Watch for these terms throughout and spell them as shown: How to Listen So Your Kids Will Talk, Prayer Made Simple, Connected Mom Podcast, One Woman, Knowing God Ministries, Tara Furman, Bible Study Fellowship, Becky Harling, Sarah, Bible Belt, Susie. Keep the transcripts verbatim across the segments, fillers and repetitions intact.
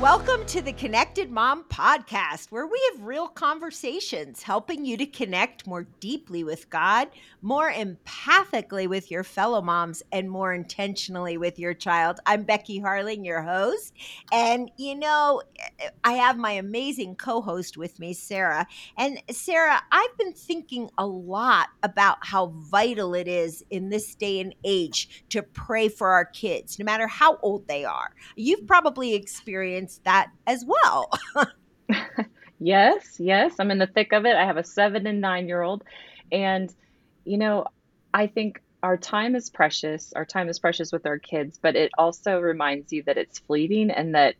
Welcome to the Connected Mom Podcast, where we have real conversations helping you to connect more deeply with God, more empathically with your fellow moms, and more intentionally with your child. I'm Becky Harling, your host. And, you know, I have my amazing co-host with me, Sarah. And Sarah, I've been thinking a lot about how vital it is in this day and age to pray for our kids, no matter how old they are. You've probably experienced that as well. yes, yes. I'm in the thick of it. I have a seven and nine year old. And, you know, I think our time is precious. Our time is precious with our kids, but it also reminds you that it's fleeting and that,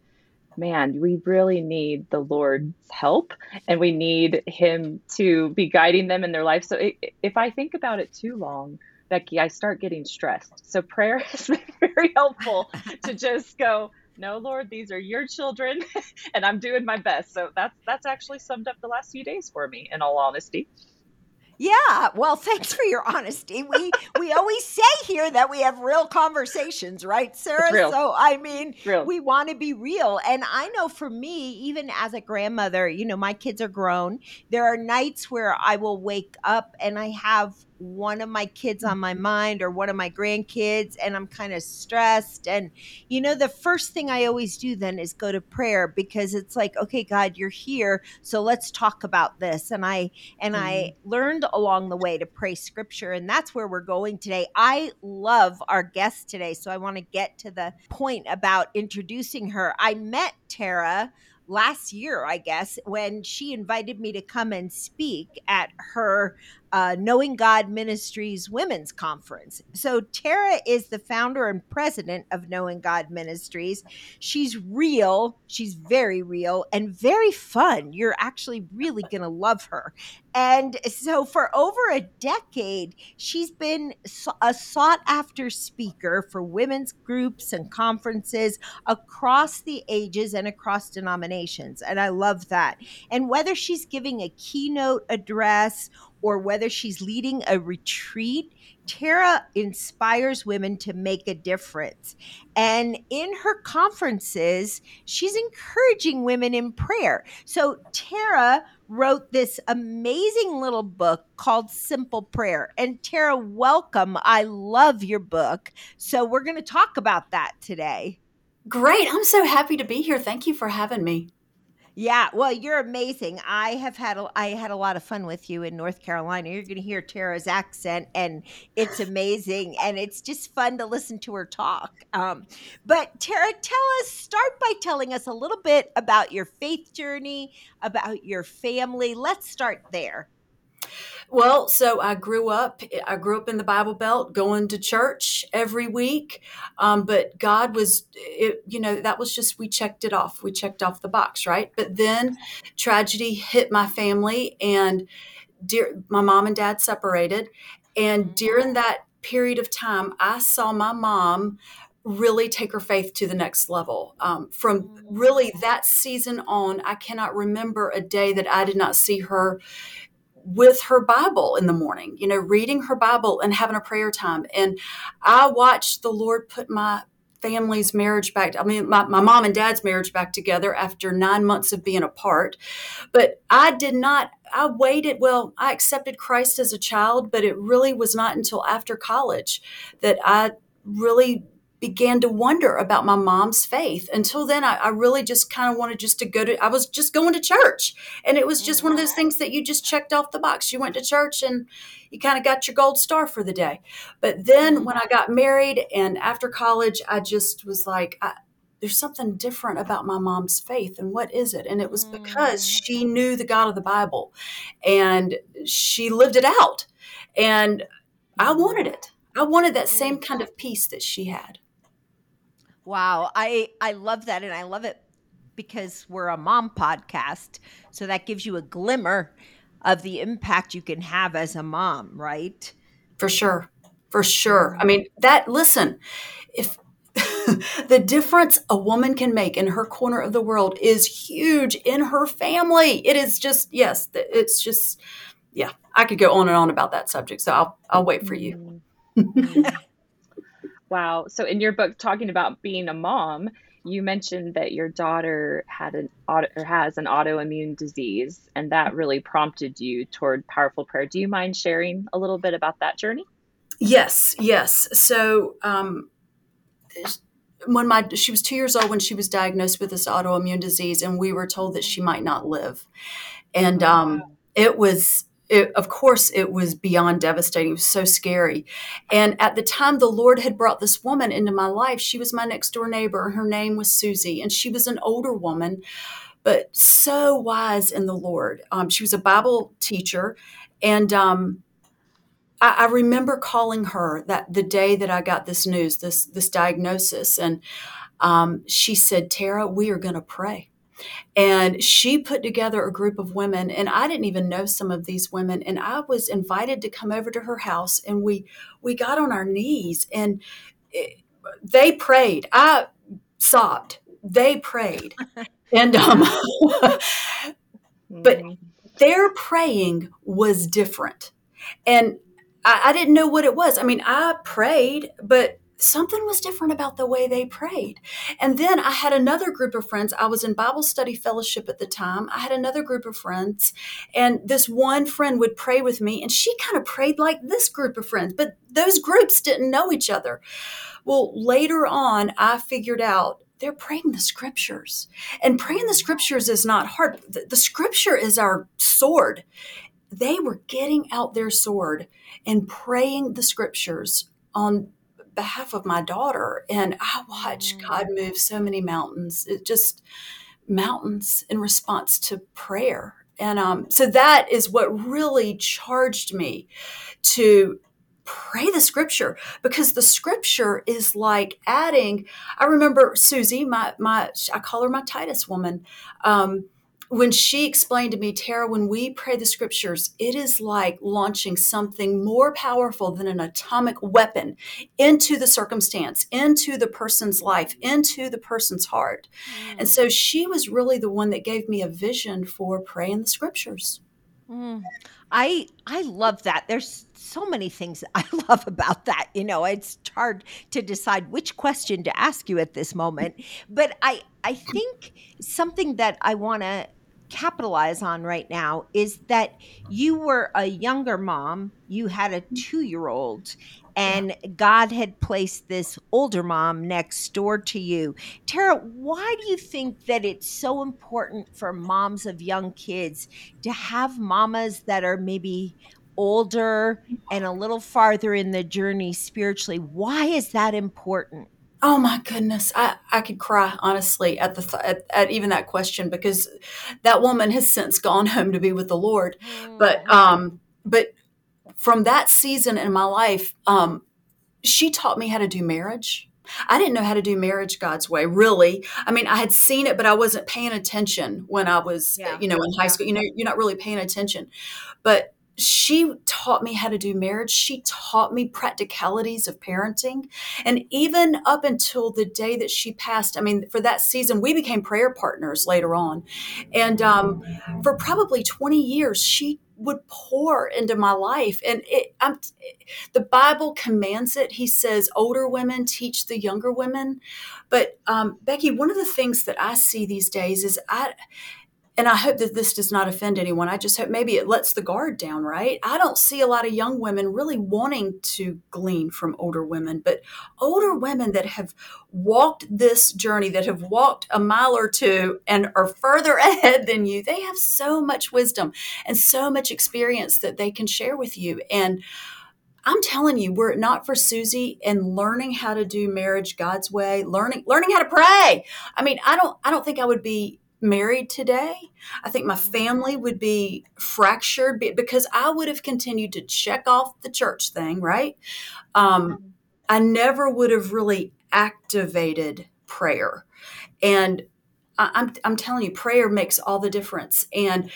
man, we really need the Lord's help and we need Him to be guiding them in their life. So it, if I think about it too long, Becky, I start getting stressed. So prayer has been very helpful to just go, no, Lord, these are your children and I'm doing my best. So that's that's actually summed up the last few days for me, in all honesty. Yeah. Well, thanks for your honesty. We we always say here that we have real conversations, right, Sarah? So, I mean, we want to be real. And I know for me, even as a grandmother, you know, my kids are grown. There are nights where I will wake up and I have one of my kids on my mind or one of my grandkids, and I'm kind of stressed. And, you know, the first thing I always do then is go to prayer, because it's like, okay, God, you're here. So let's talk about this. And I, and mm-hmm. I learned along the way to pray scripture. And that's where we're going today. I love our guest today. So I want to get to the point about introducing her. I met Tara last year, I guess, when she invited me to come and speak at her uh, Knowing God Ministries Women's Conference. So Tara is the founder and president of Knowing God Ministries. She's real. She's very real and very fun. You're actually really going to love her. And so for over a decade, she's been a sought after speaker for women's groups and conferences across the ages and across denominations. And I love that. And whether she's giving a keynote address or whether she's leading a retreat, Tara inspires women to make a difference. And in her conferences, she's encouraging women in prayer. So Tara wrote this amazing little book called Simple Prayer. And Tara, welcome. I love your book. So we're going to talk about that today. Great. I'm so happy to be here. Thank you for having me. Yeah. Well, you're amazing. I have had a, I had a lot of fun with you in North Carolina. You're going to hear Tara's accent, and it's amazing. And it's just fun to listen to her talk. Um, but Tara, tell us, start by telling us a little bit about your faith journey, about your family. Let's start there. Well, so I grew up, I grew up in the Bible Belt, going to church every week. Um, but God was, it, you know, that was just, we checked it off. We checked off the box, right? But then tragedy hit my family, and dear, my mom and dad separated. And during that period of time, I saw my mom really take her faith to the next level. Um, from really that season on, I cannot remember a day that I did not see her with her Bible in the morning, you know, reading her Bible and having a prayer time. And I watched the Lord put my family's marriage back. I mean, my, my mom and dad's marriage back together after nine months of being apart. But I did not, I waited. Well, I accepted Christ as a child, but it really was not until after college that I really began to wonder about my mom's faith. Until then, I, I really just kind of wanted just to go to, I was just going to church. And it was just one of those things that you just checked off the box. You went to church and you kind of got your gold star for the day. But then when I got married and after college, I just was like, I, there's something different about my mom's faith. And what is it? And it was because she knew the God of the Bible and she lived it out. And I wanted it. I wanted that same kind of peace that she had. Wow. I, I love that. And I love it because we're a mom podcast. So that gives you a glimmer of the impact you can have as a mom, right? For sure. For sure. I mean, that, listen, if the difference a woman can make in her corner of the world is huge in her family. It is just, yes, it's just, yeah, I could go on and on about that subject. So I'll, I'll wait for you. Wow. So in your book, talking about being a mom, you mentioned that your daughter had an auto, or has an autoimmune disease, and that really prompted you toward powerful prayer. Do you mind sharing a little bit about that journey? Yes, yes. So um, when my she was two years old when she was diagnosed with this autoimmune disease, and we were told that she might not live. And um, it was, it, of course, it was beyond devastating. It was so scary. And at the time, the Lord had brought this woman into my life. She was my next door neighbor. Her name was Susie, and she was an older woman, but so wise in the Lord. Um, she was a Bible teacher, and um, I, I remember calling her that the day that I got this news, this this diagnosis, and um, she said, "Tara, we are going to pray." And she put together a group of women, and I didn't even know some of these women. And I was invited to come over to her house, and we we got on our knees, and it, they prayed. I sobbed. They prayed, and um, but their praying was different, and I, I didn't know what it was. I mean, I prayed, but something was different about the way they prayed. And then I had another group of friends. I was in Bible Study Fellowship at the time. I had another group of friends, and this one friend would pray with me, and she kind of prayed like this group of friends, but those groups didn't know each other. Well, later on, I figured out they're praying the scriptures, and praying the scriptures is not hard. The, the scripture is our sword. They were getting out their sword and praying the scriptures on behalf of my daughter, and I watched God move so many mountains. It just mountains in response to prayer. And um, so that is what really charged me to pray the scripture, because the scripture is like adding. I remember Susie, my my I call her my Titus woman. Um, When she explained to me, "Tara, when we pray the scriptures, it is like launching something more powerful than an atomic weapon into the circumstance, into the person's life, into the person's heart." Mm. And so she was really the one that gave me a vision for praying the scriptures. Mm. I I love that. There's so many things I love about that. You know, it's hard to decide which question to ask you at this moment. But I, I think something that I want to capitalize on right now is that you were a younger mom. You had a two-year-old, and God had placed this older mom next door to you. Tara, why do you think that it's so important for moms of young kids to have mamas that are maybe older and a little farther in the journey spiritually? Why is that important? Oh my goodness. I, I could cry honestly at the, th- at, at even that question, because that woman has since gone home to be with the Lord. Mm. But, um, but from that season in my life, um, she taught me how to do marriage. I didn't know how to do marriage God's way, really. I mean, I had seen it, but I wasn't paying attention when I was, yeah. you know, in high school, you know, you're not really paying attention, but she taught me how to do marriage. She taught me practicalities of parenting. And even up until the day that she passed, I mean, for that season, we became prayer partners later on. And um, for probably twenty years, she would pour into my life. And it, I'm, the Bible commands it. He says, older women teach the younger women. But um, Becky, one of the things that I see these days is I... and I hope that this does not offend anyone. I just hope maybe it lets the guard down, right? I don't see a lot of young women really wanting to glean from older women, but older women that have walked this journey, that have walked a mile or two and are further ahead than you, they have so much wisdom and so much experience that they can share with you. And I'm telling you, were it not for Susie and learning how to do marriage God's way, learning learning how to pray, I mean, I don't I don't think I would be married today. I think my family would be fractured because I would have continued to check off the church thing, right? Um, I never would have really activated prayer. And I, I'm, I'm telling you, prayer makes all the difference. And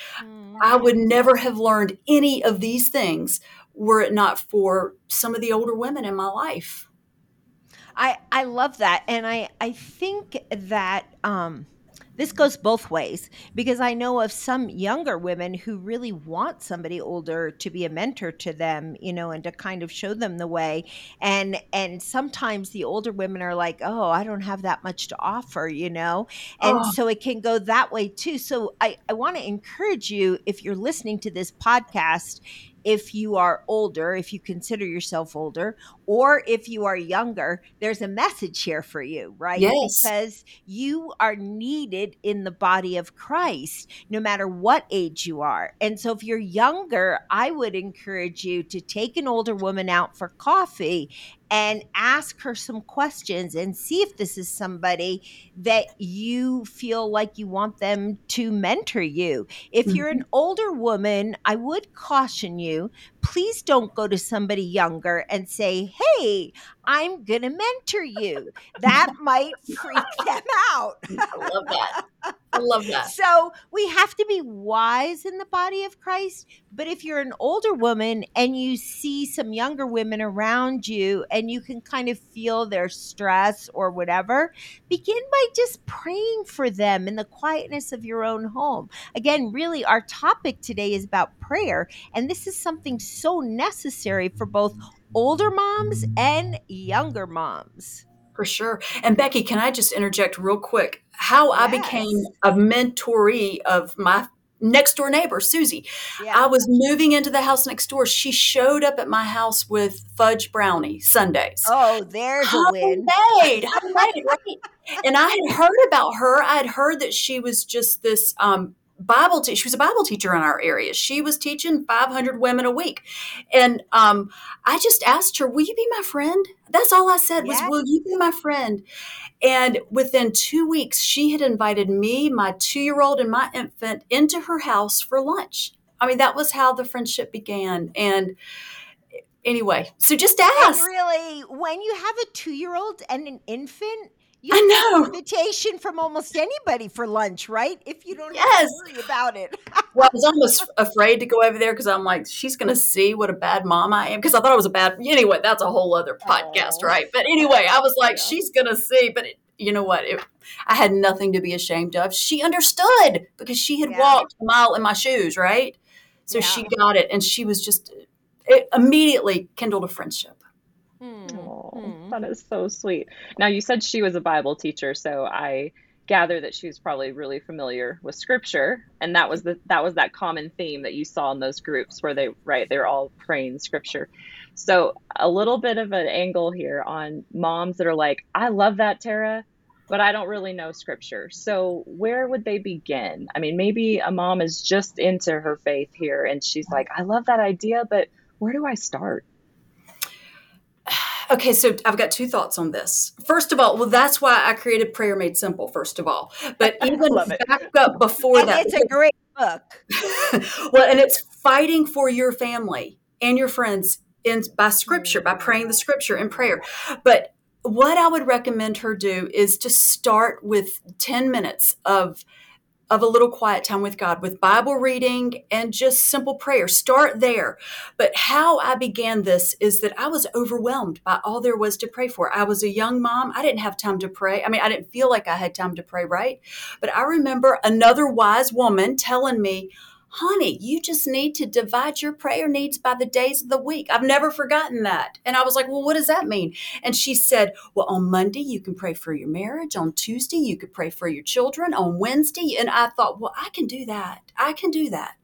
I would never have learned any of these things were it not for some of the older women in my life. I, I love that. And I, I think that, um, this goes both ways, because I know of some younger women who really want somebody older to be a mentor to them, you know, and to kind of show them the way. And and sometimes the older women are like, oh, I don't have that much to offer, you know, and oh. so it can go that way too. So I, I want to encourage you, if you're listening to this podcast, if you are older, if you consider yourself older, or if you are younger, there's a message here for you, right? Yes. Because you are needed in the body of Christ, no matter what age you are. And so if you're younger, I would encourage you to take an older woman out for coffee and ask her some questions and see if this is somebody that you feel like you want them to mentor you. If you're an older woman, I would caution you, please don't go to somebody younger and say, hey, I'm going to mentor you. That might freak them out. I love that. I love that. So we have to be wise in the body of Christ. But if you're an older woman and you see some younger women around you and you can kind of feel their stress or whatever, begin by just praying for them in the quietness of your own home. Again, really, our topic today is about prayer. And this is something so necessary for both older moms and younger moms. For sure. And Becky, can I just interject real quick? How yes. I became a mentoree of my next door neighbor, Susie. Yeah. I was moving into the house next door. She showed up at my house with fudge brownie sundaes. Oh, there's a win. Homemade, homemade, right? And I had heard about her. I had heard that she was just this um, Bible teacher. She was a Bible teacher in our area. She was teaching five hundred women a week. And um, I just asked her, will you be my friend? That's all I said was, yes. will you be my friend? And within two weeks, she had invited me, my two-year-old and my infant into her house for lunch. I mean, that was how the friendship began. And anyway, so just ask. And really, when you have a two-year-old and an infant, you I know. An invitation from almost anybody for lunch, right? If you don't yes. have to worry about it. Well, I was almost afraid to go over there because I'm like, she's going to see what a bad mom I am. Because I thought I was a bad, anyway, that's a whole other podcast, oh. right? But anyway, I was like, yeah. she's going to see. But it, you know what? It, I had nothing to be ashamed of. She understood because she had yeah. walked a mile in my shoes, right? So yeah. she got it. And she was just, it immediately kindled a friendship. Oh, that is so sweet. Now, you said she was a Bible teacher, so I gather that she was probably really familiar with Scripture, and that was the that was that common theme that you saw in those groups where they right they're all praying Scripture. So a little bit of an angle here on moms that are like, I love that, Tara, but I don't really know Scripture. So where would they begin? I mean, maybe a mom is just into her faith here, and she's like, I love that idea, but where do I start? Okay, so I've got two thoughts on this. First of all, well, that's why I created Prayer Made Simple, first of all. But even back it. up before and that. It's a great book. Well, and it's fighting for your family and your friends in by Scripture, by praying the Scripture in prayer. But what I would recommend her do is to start with ten minutes of of a little quiet time with God, with Bible reading and just simple prayer. Start there. But how I began this is that I was overwhelmed by all there was to pray for. I was a young mom. I didn't have time to pray. I mean, I didn't feel like I had time to pray, right? But I remember another wise woman telling me, honey, you just need to divide your prayer needs by the days of the week. I've never forgotten that. And I was like, well, what does that mean? And she said, well, on Monday, you can pray for your marriage. On Tuesday, you could pray for your children. On Wednesday. And I thought, well, I can do that. I can do that.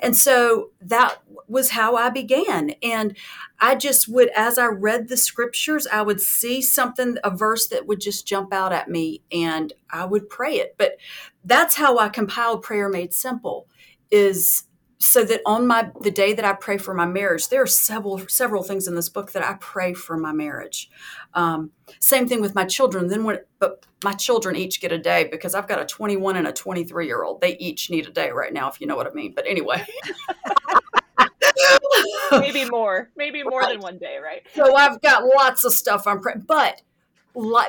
And so that was how I began. And I just would, as I read the Scriptures, I would see something, a verse that would just jump out at me, and I would pray it. But that's how I compiled Prayer Made Simple. Is so that on my the day that I pray for my marriage, there are several several things in this book that I pray for my marriage. Um, same thing with my children. Then when but my children each get a day because I've got a twenty-one and a twenty-three year old. They each need a day right now, if you know what I mean. But anyway, maybe more, maybe more right. than one day, right? So I've got lots of stuff I'm praying, but.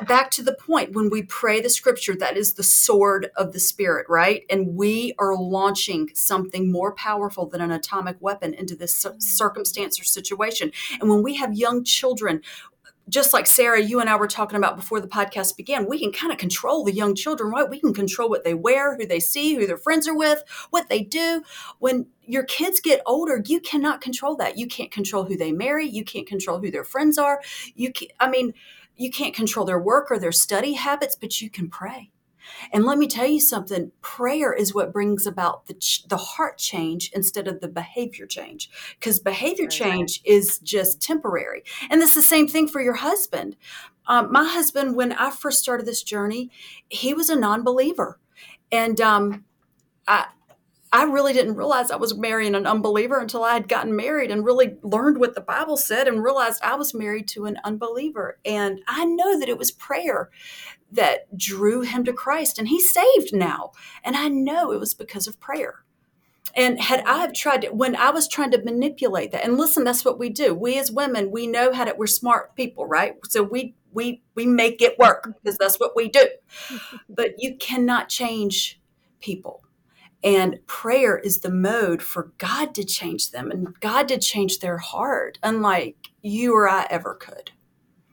Back to the point, when we pray the Scripture, that is the sword of the Spirit, right? And we are launching something more powerful than an atomic weapon into this circumstance or situation. And when we have young children, just like Sarah, you and I were talking about before the podcast began, we can kind of control the young children, right? We can control what they wear, who they see, who their friends are with, what they do. When your kids get older, you cannot control that. You can't control who they marry. You can't control who their friends are. You can, I mean, you can't control their work or their study habits, but you can pray. And let me tell you something, prayer is what brings about the ch- the heart change instead of the behavior change, because behavior change is just temporary. And it's the same thing for your husband. Um, my husband, when I first started this journey, he was a non-believer. And um, I I really didn't realize I was marrying an unbeliever until I had gotten married and really learned what the Bible said and realized I was married to an unbeliever. And I know that it was prayer that drew him to Christ, and he's saved now. And I know it was because of prayer. And had I have tried to, when I was trying to manipulate that, and listen, that's what we do. We as women, we know how to, we're smart people, right? So we, we, we make it work because that's what we do, but you cannot change people. And prayer is the mode for God to change them and God to change their heart, unlike you or I ever could.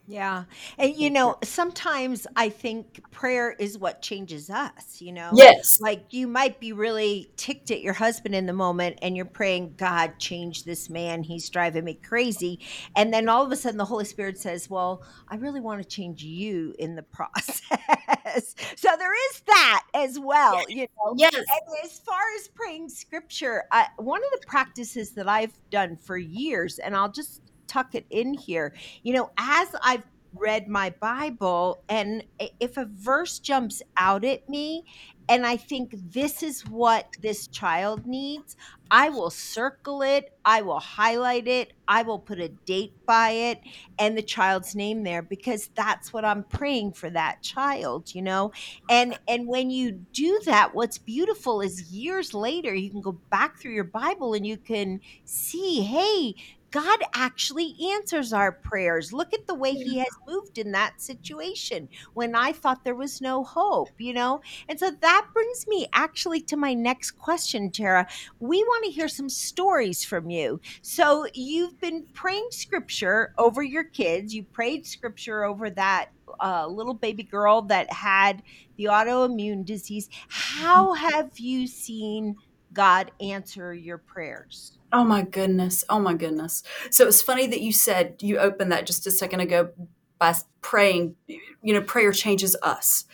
Yeah. And, you know, sometimes I think prayer is what changes us, you know? Yes. Like you might be really ticked at your husband in the moment and you're praying, God, change this man. He's driving me crazy. And then all of a sudden the Holy Spirit says, well, I really want to change you in the process. So there is that as well, yes. You know? Yes. And as far as praying scripture, I, one of the practices that I've done for years, and I'll just tuck it in here. You know, as I've read my Bible, and if a verse jumps out at me and I think this is what this child needs, I will circle it, I will highlight it, I will put a date by it and the child's name there, because that's what I'm praying for that child, you know? And and when you do that, what's beautiful is years later, you can go back through your Bible and you can see, hey, God actually answers our prayers. Look at the way he has moved in that situation when I thought there was no hope, you know? And so that brings me actually to my next question, Tara. We want to hear some stories from you. So you've been praying scripture over your kids. You prayed scripture over that uh, little baby girl that had the autoimmune disease. How have you seen God answer your prayers? Oh my goodness. Oh my goodness. So it's funny that you said, you opened that just a second ago by praying, you know, prayer changes us.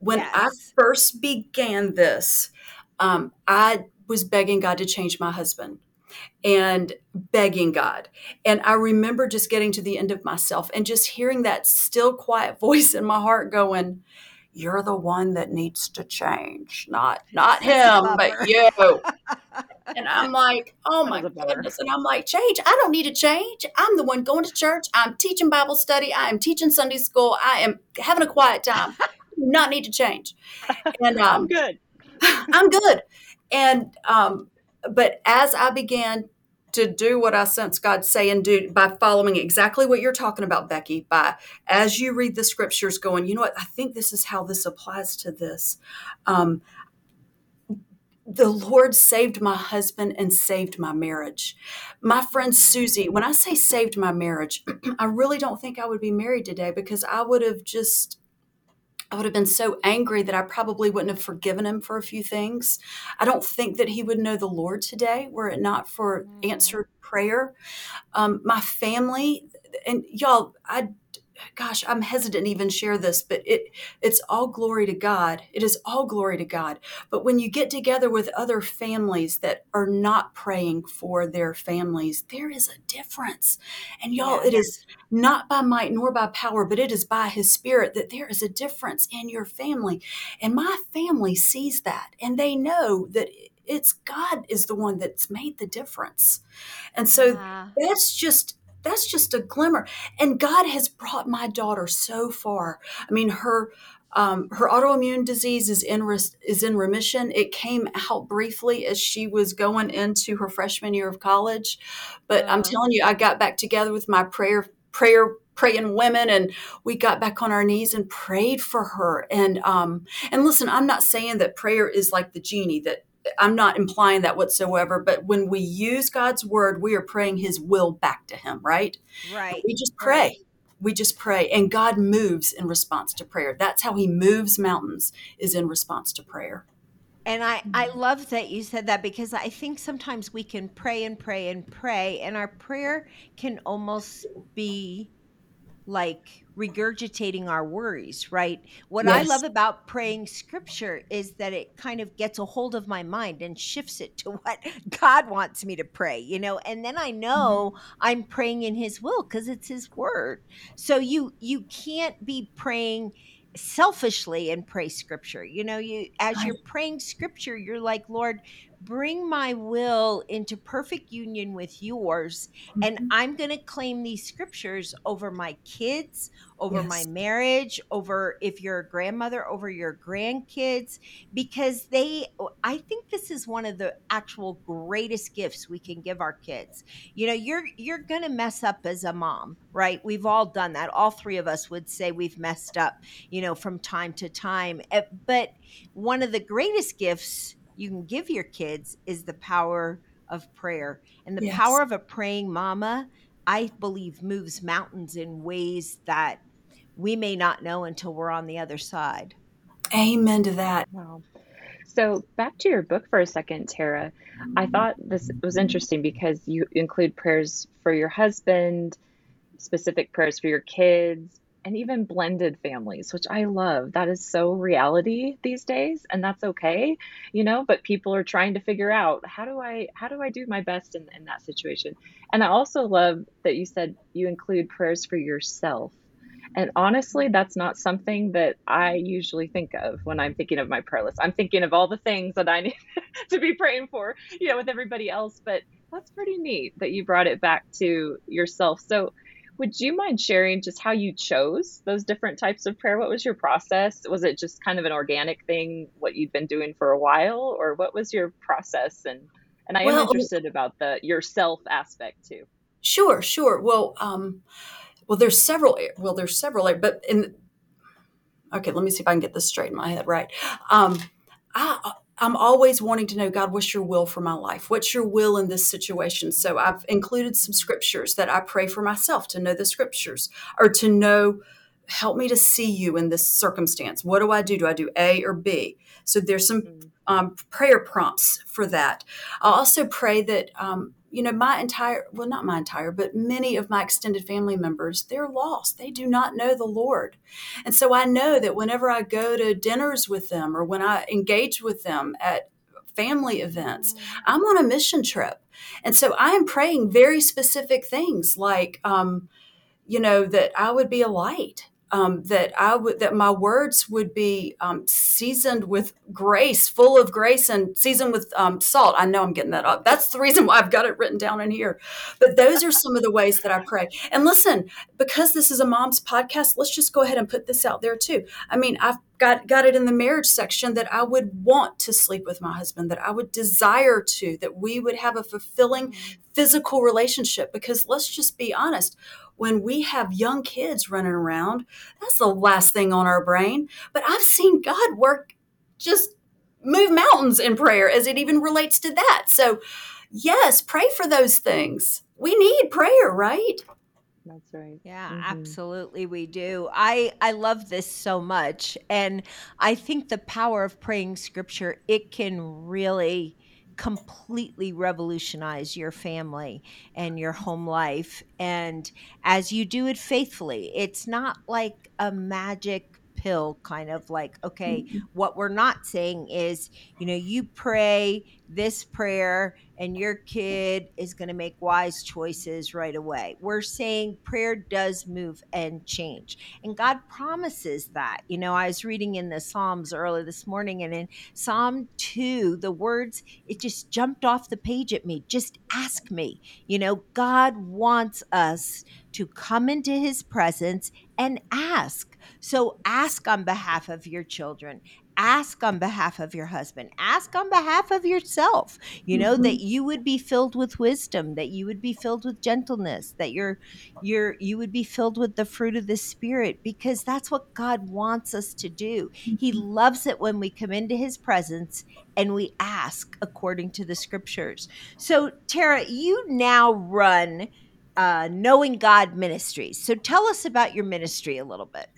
When yes. I first began this, um, I was begging God to change my husband and begging God. And I remember just getting to the end of myself and just hearing that still quiet voice in my heart going, you're the one that needs to change, not, not him, but you. And I'm like, oh my goodness. And I'm like, change. I don't need to change. I'm the one going to church. I'm teaching Bible study. I am teaching Sunday school. I am having a quiet time. I do not need to change. And um, I'm good. I'm good. And, um, but as I began to do what I sense God say and do by following exactly what you're talking about, Becky, by as you read the scriptures going, you know what, I think this is how this applies to this. Um, the Lord saved my husband and saved my marriage. My friend Susie, when I say saved my marriage, I really don't think I would be married today, because I would have just I would have been so angry that I probably wouldn't have forgiven him for a few things. I don't think that he would know the Lord today were it not for answered prayer. Um, my family, and y'all, I, gosh, I'm hesitant to even share this, but it it's all glory to God. It is all glory to God. But when you get together with other families that are not praying for their families, there is a difference. And y'all, it is not by might nor by power, but it is by his Spirit that there is a difference in your family. And my family sees that, and they know that it's God is the one that's made the difference. And so yeah. that's just That's just a glimmer. And God has brought my daughter so far. I mean, her um, her autoimmune disease is in re- is in remission. It came out briefly as she was going into her freshman year of college. But yeah. I'm telling you, I got back together with my prayer prayer praying women, and we got back on our knees and prayed for her. And um, and listen, I'm not saying that prayer is like the genie, that I'm not implying that whatsoever, but when we use God's word, we are praying his will back to him, right? Right. We just pray. Right. We just pray, and God moves in response to prayer. That's how he moves mountains, is in response to prayer. And I, I love that you said that, because I think sometimes we can pray and pray and pray, and our prayer can almost be like regurgitating our worries, right? What yes. I love about praying scripture is that it kind of gets a hold of my mind and shifts it to what God wants me to pray, you know, and then I know mm-hmm. I'm praying in his will because it's his word. So you you can't be praying selfishly and pray scripture. You know, you as you're praying scripture, you're like, Lord, bring my will into perfect union with yours. Mm-hmm. And I'm going to claim these scriptures over my kids, over yes. my marriage, over if you're a grandmother, over your grandkids, because they, I think this is one of the actual greatest gifts we can give our kids. You know, you're, you're going to mess up as a mom, right? We've all done that. All three of us would say we've messed up, you know, from time to time. But one of the greatest gifts you can give your kids is the power of prayer. And the yes. power of a praying mama, I believe, moves mountains in ways that we may not know until we're on the other side. Amen to that. Wow. So back to your book for a second, Tara. I thought this was interesting because you include prayers for your husband, specific prayers for your kids, and even blended families, which I love. That is so reality these days, and that's okay, you know, but people are trying to figure out how do I, how do I do my best in, in that situation? And I also love that you said you include prayers for yourself. And honestly, that's not something that I usually think of when I'm thinking of my prayer list. I'm thinking of all the things that I need to be praying for, you know, with everybody else, but that's pretty neat that you brought it back to yourself. So would you mind sharing just how you chose those different types of prayer? What was your process? Was it just kind of an organic thing, what you'd been doing for a while, or what was your process? And and I well, am interested about the yourself aspect too. Sure, sure. Well, um, well, there's several. Well, there's several. But in okay, let me see if I can get this straight in my head. Right. Um, I. I'm always wanting to know, God, what's your will for my life? What's your will in this situation? So I've included some scriptures that I pray for myself to know the scriptures, or to know, help me to see you in this circumstance. What do I do? Do I do A or B? So there's some mm-hmm. um, prayer prompts for that. I also pray that, um, you know, my entire, well, not my entire, but many of my extended family members, they're lost. They do not know the Lord. And so I know that whenever I go to dinners with them, or when I engage with them at family events, I'm on a mission trip. And so I am praying very specific things like, um, you know, that I would be a light. Um, that I would, that my words would be um, seasoned with grace, full of grace, and seasoned with um, salt. I know I'm getting that up. That's the reason why I've got it written down in here. But those are some of the ways that I pray. And listen, because this is a mom's podcast, let's just go ahead and put this out there too. I mean, I've got got it in the marriage section that I would want to sleep with my husband, that I would desire to, that we would have a fulfilling physical relationship. Because let's just be honest. When we have young kids running around, that's the last thing on our brain. But I've seen God work, just move mountains in prayer as it even relates to that. So yes, pray for those things. We need prayer, right? That's right. Yeah, mm-hmm. absolutely we do. I, I love this so much. And I think the power of praying scripture, it can really completely revolutionize your family and your home life. And as you do it faithfully, it's not like a magic pill, kind of like, okay, mm-hmm. what we're not saying is, you know, you pray this prayer and your kid is going to make wise choices right away. We're saying prayer does move and change. And God promises that. You know, I was reading in the Psalms early this morning, and in Psalm two, the words, it just jumped off the page at me. Just ask me. You know, God wants us to come into his presence and ask. So ask on behalf of your children. Ask on behalf of your husband. Ask on behalf of yourself, you know, mm-hmm. that you would be filled with wisdom, that you would be filled with gentleness, that you're, you're, you would be filled with the fruit of the Spirit, because that's what God wants us to do. Mm-hmm. He loves it when we come into his presence and we ask according to the scriptures. So, Tara, you now run uh, Knowing God Ministries. So tell us about your ministry a little bit.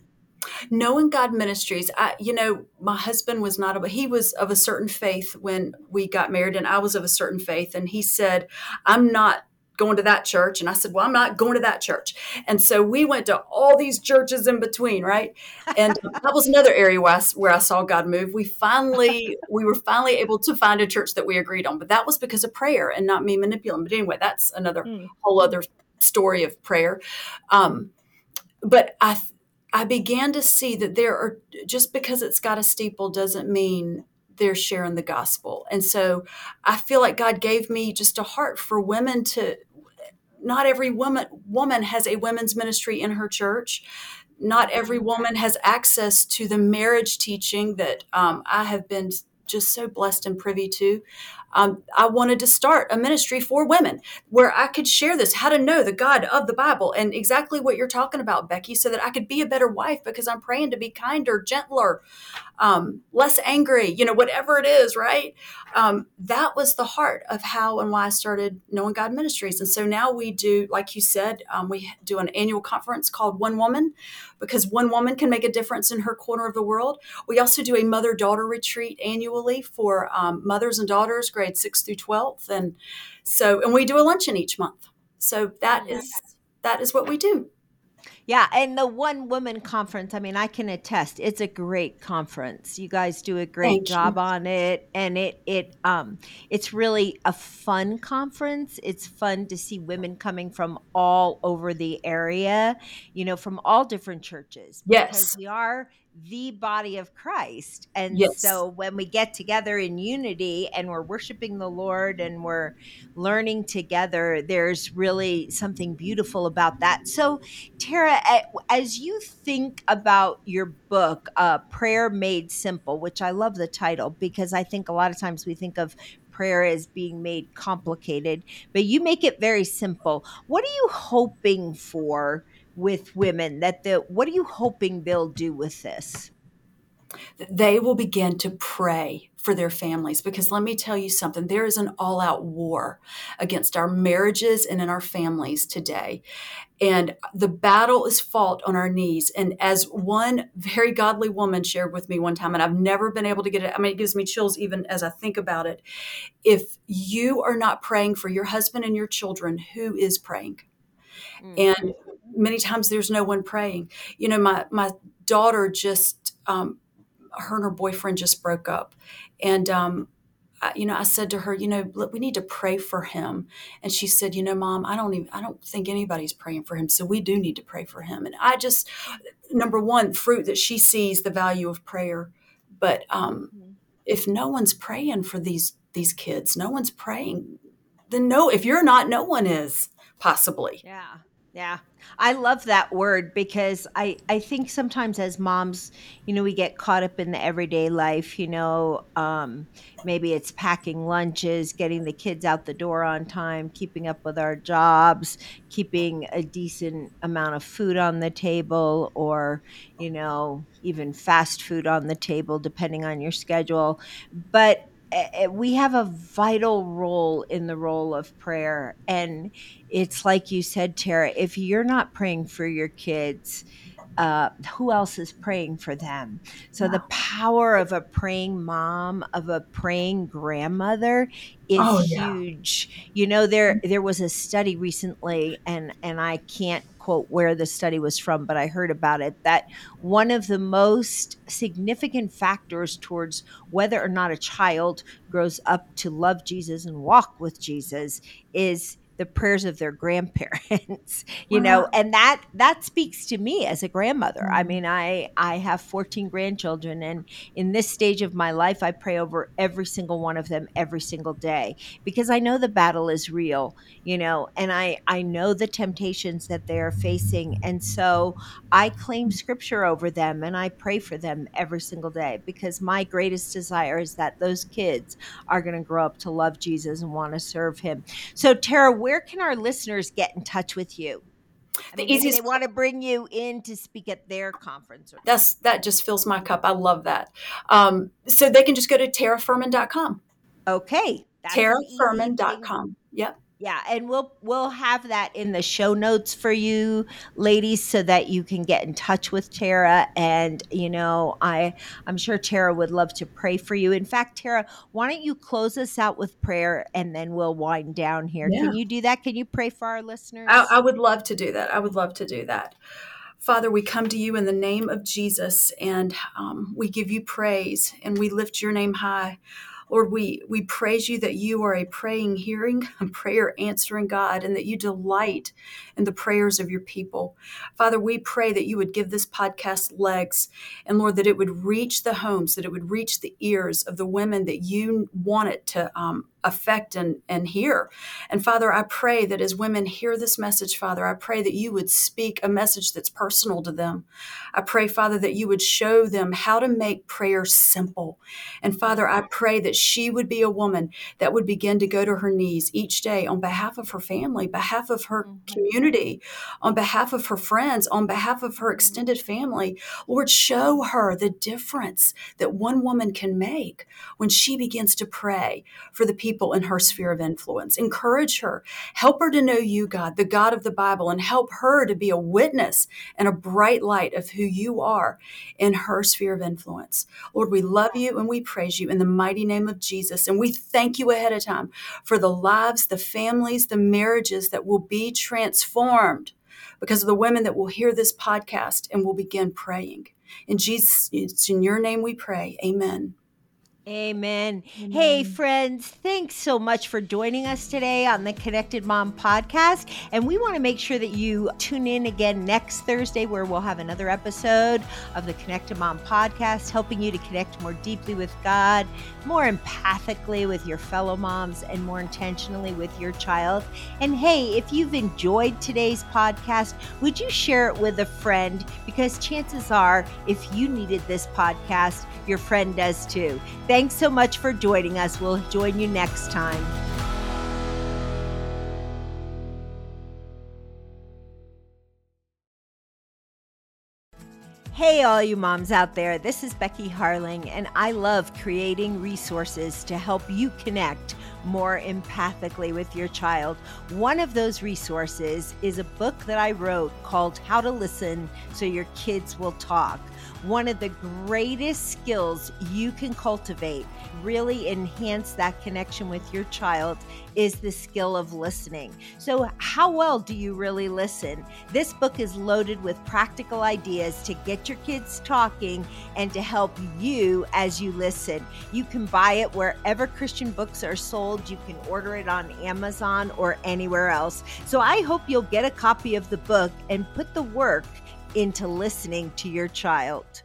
Knowing God Ministries, I, you know, my husband was not, a, he was of a certain faith when we got married, and I was of a certain faith. And he said, I'm not going to that church. And I said, well, I'm not going to that church. And so we went to all these churches in between, right? And that was another area where I, where I saw God move. We finally, we were finally able to find a church that we agreed on, but that was because of prayer and not me manipulating. But anyway, that's another mm. whole other story of prayer. Um, but I I began to see that there are, just because it's got a steeple doesn't mean they're sharing the gospel. And so I feel like God gave me just a heart for women to, not every woman woman has a women's ministry in her church. Not every woman has access to the marriage teaching that um, I have been just so blessed and privy to. Um, I wanted to start a ministry for women where I could share this, how to know the God of the Bible, and exactly what you're talking about, Becky, so that I could be a better wife, because I'm praying to be kinder, gentler, um, less angry, you know, whatever it is, right? Um, that was the heart of how and why I started Knowing God Ministries. And so now we do, like you said, um, we do an annual conference called One Woman, because one woman can make a difference in her corner of the world. We also do a mother-daughter retreat annually for um, mothers and daughters, grade six through twelfth, and so and we do a luncheon each month. So that is that is what we do. Yeah, and the One Woman Conference, I mean, I can attest, it's a great conference. You guys do a great Thank job you. on it, and it it um it's really a fun conference. It's fun to see women coming from all over the area, you know, from all different churches. Yes, because we are the body of Christ. And yes. So when we get together in unity and we're worshiping the Lord and we're learning together, there's really something beautiful about that. So Tara, as you think about your book, uh, Prayer Made Simple, which I love the title, because I think a lot of times we think of prayer as being made complicated, but you make it very simple. What are you hoping for with women? That the what are you hoping they'll do with this? They will begin to pray for their families, because let me tell you something, there is an all-out war against our marriages and in our families today. And the battle is fought on our knees. And as one very godly woman shared with me one time, and I've never been able to get it, I mean, it gives me chills even as I think about it. If you are not praying for your husband and your children, who is praying? Mm. And many times there's no one praying. You know, my, my daughter just, um, her and her boyfriend just broke up. And, um, I, you know, I said to her, you know, look, we need to pray for him. And she said, you know, Mom, I don't even, I don't think anybody's praying for him. So we do need to pray for him. And I just, number one, fruit that she sees the value of prayer. But um, mm-hmm. if no one's praying for these, these kids, no one's praying, then no, if you're not, no one is possibly. Yeah. Yeah. I love that word, because I, I think sometimes as moms, you know, we get caught up in the everyday life, you know, um, maybe it's packing lunches, getting the kids out the door on time, keeping up with our jobs, keeping a decent amount of food on the table, or, you know, even fast food on the table, depending on your schedule. But we have a vital role in the role of prayer. And it's like you said, Tara, if you're not praying for your kids, uh, who else is praying for them? So wow. The power of a praying mom, of a praying grandmother is oh, yeah. huge. You know, there there was a study recently, and, and I can't quote where the study was from, but I heard about it, that one of the most significant factors towards whether or not a child grows up to love Jesus and walk with Jesus is the prayers of their grandparents, you wow. know, and that, that speaks to me as a grandmother. Mm-hmm. I mean, I, I have fourteen grandchildren, and in this stage of my life, I pray over every single one of them every single day, because I know the battle is real, you know, and I, I know the temptations that they are facing. And so I claim scripture over them and I pray for them every single day, because my greatest desire is that those kids are going to grow up to love Jesus and want to serve him. So Tara, where can our listeners get in touch with you? I mean, the easiest, they want to bring you in to speak at their conference. Or that's that just fills my cup. I love that. Um, so they can just go to Tara Furman dot com. Okay. Tara Furman dot com. Yep. Yeah, and we'll we'll have that in the show notes for you, ladies, so that you can get in touch with Tara. And, you know, I, I'm sure Tara would love to pray for you. In fact, Tara, why don't you close us out with prayer, and then we'll wind down here. Yeah. Can you do that? Can you pray for our listeners? I, I would love to do that. I would love to do that. Father, we come to you in the name of Jesus, and um, we give you praise, and we lift your name high. Lord, we, we praise you that you are a praying, hearing, a prayer answering God, and that you delight in the prayers of your people. Father, we pray that you would give this podcast legs, and Lord, that it would reach the homes, that it would reach the ears of the women that you want it to um, affect and, and hear. And Father, I pray that as women hear this message, Father, I pray that you would speak a message that's personal to them. I pray, Father, that you would show them how to make prayer simple. And Father, I pray that she would be a woman that would begin to go to her knees each day on behalf of her family, behalf of her mm-hmm. community, on behalf of her friends, on behalf of her extended family. Lord, show her the difference that one woman can make when she begins to pray for the people in her sphere of influence. Encourage her. Help her to know you, God, the God of the Bible, and help her to be a witness and a bright light of who you are in her sphere of influence. Lord, we love you and we praise you in the mighty name of Jesus. And we thank you ahead of time for the lives, the families, the marriages that will be transformed because of the women that will hear this podcast and will begin praying. In Jesus, it's in your name we pray. Amen. Amen. Amen. Hey, friends, thanks so much for joining us today on the Connected Mom Podcast. And we want to make sure that you tune in again next Thursday, where we'll have another episode of the Connected Mom Podcast, helping you to connect more deeply with God, more empathically with your fellow moms, and more intentionally with your child. And hey, if you've enjoyed today's podcast, would you share it with a friend? Because chances are, if you needed this podcast, your friend does too. Thanks so much for joining us. We'll join you next time. Hey, all you moms out there, this is Becky Harling, and I love creating resources to help you connect more empathically with your child. One of those resources is a book that I wrote called How to Listen So Your Kids Will Talk. One of the greatest skills you can cultivate, really enhance that connection with your child, is the skill of listening. So how well do you really listen? This book is loaded with practical ideas to get your kids talking and to help you as you listen. You can buy it wherever Christian books are sold. You can order it on Amazon or anywhere else. So I hope you'll get a copy of the book and put the work into listening to your child.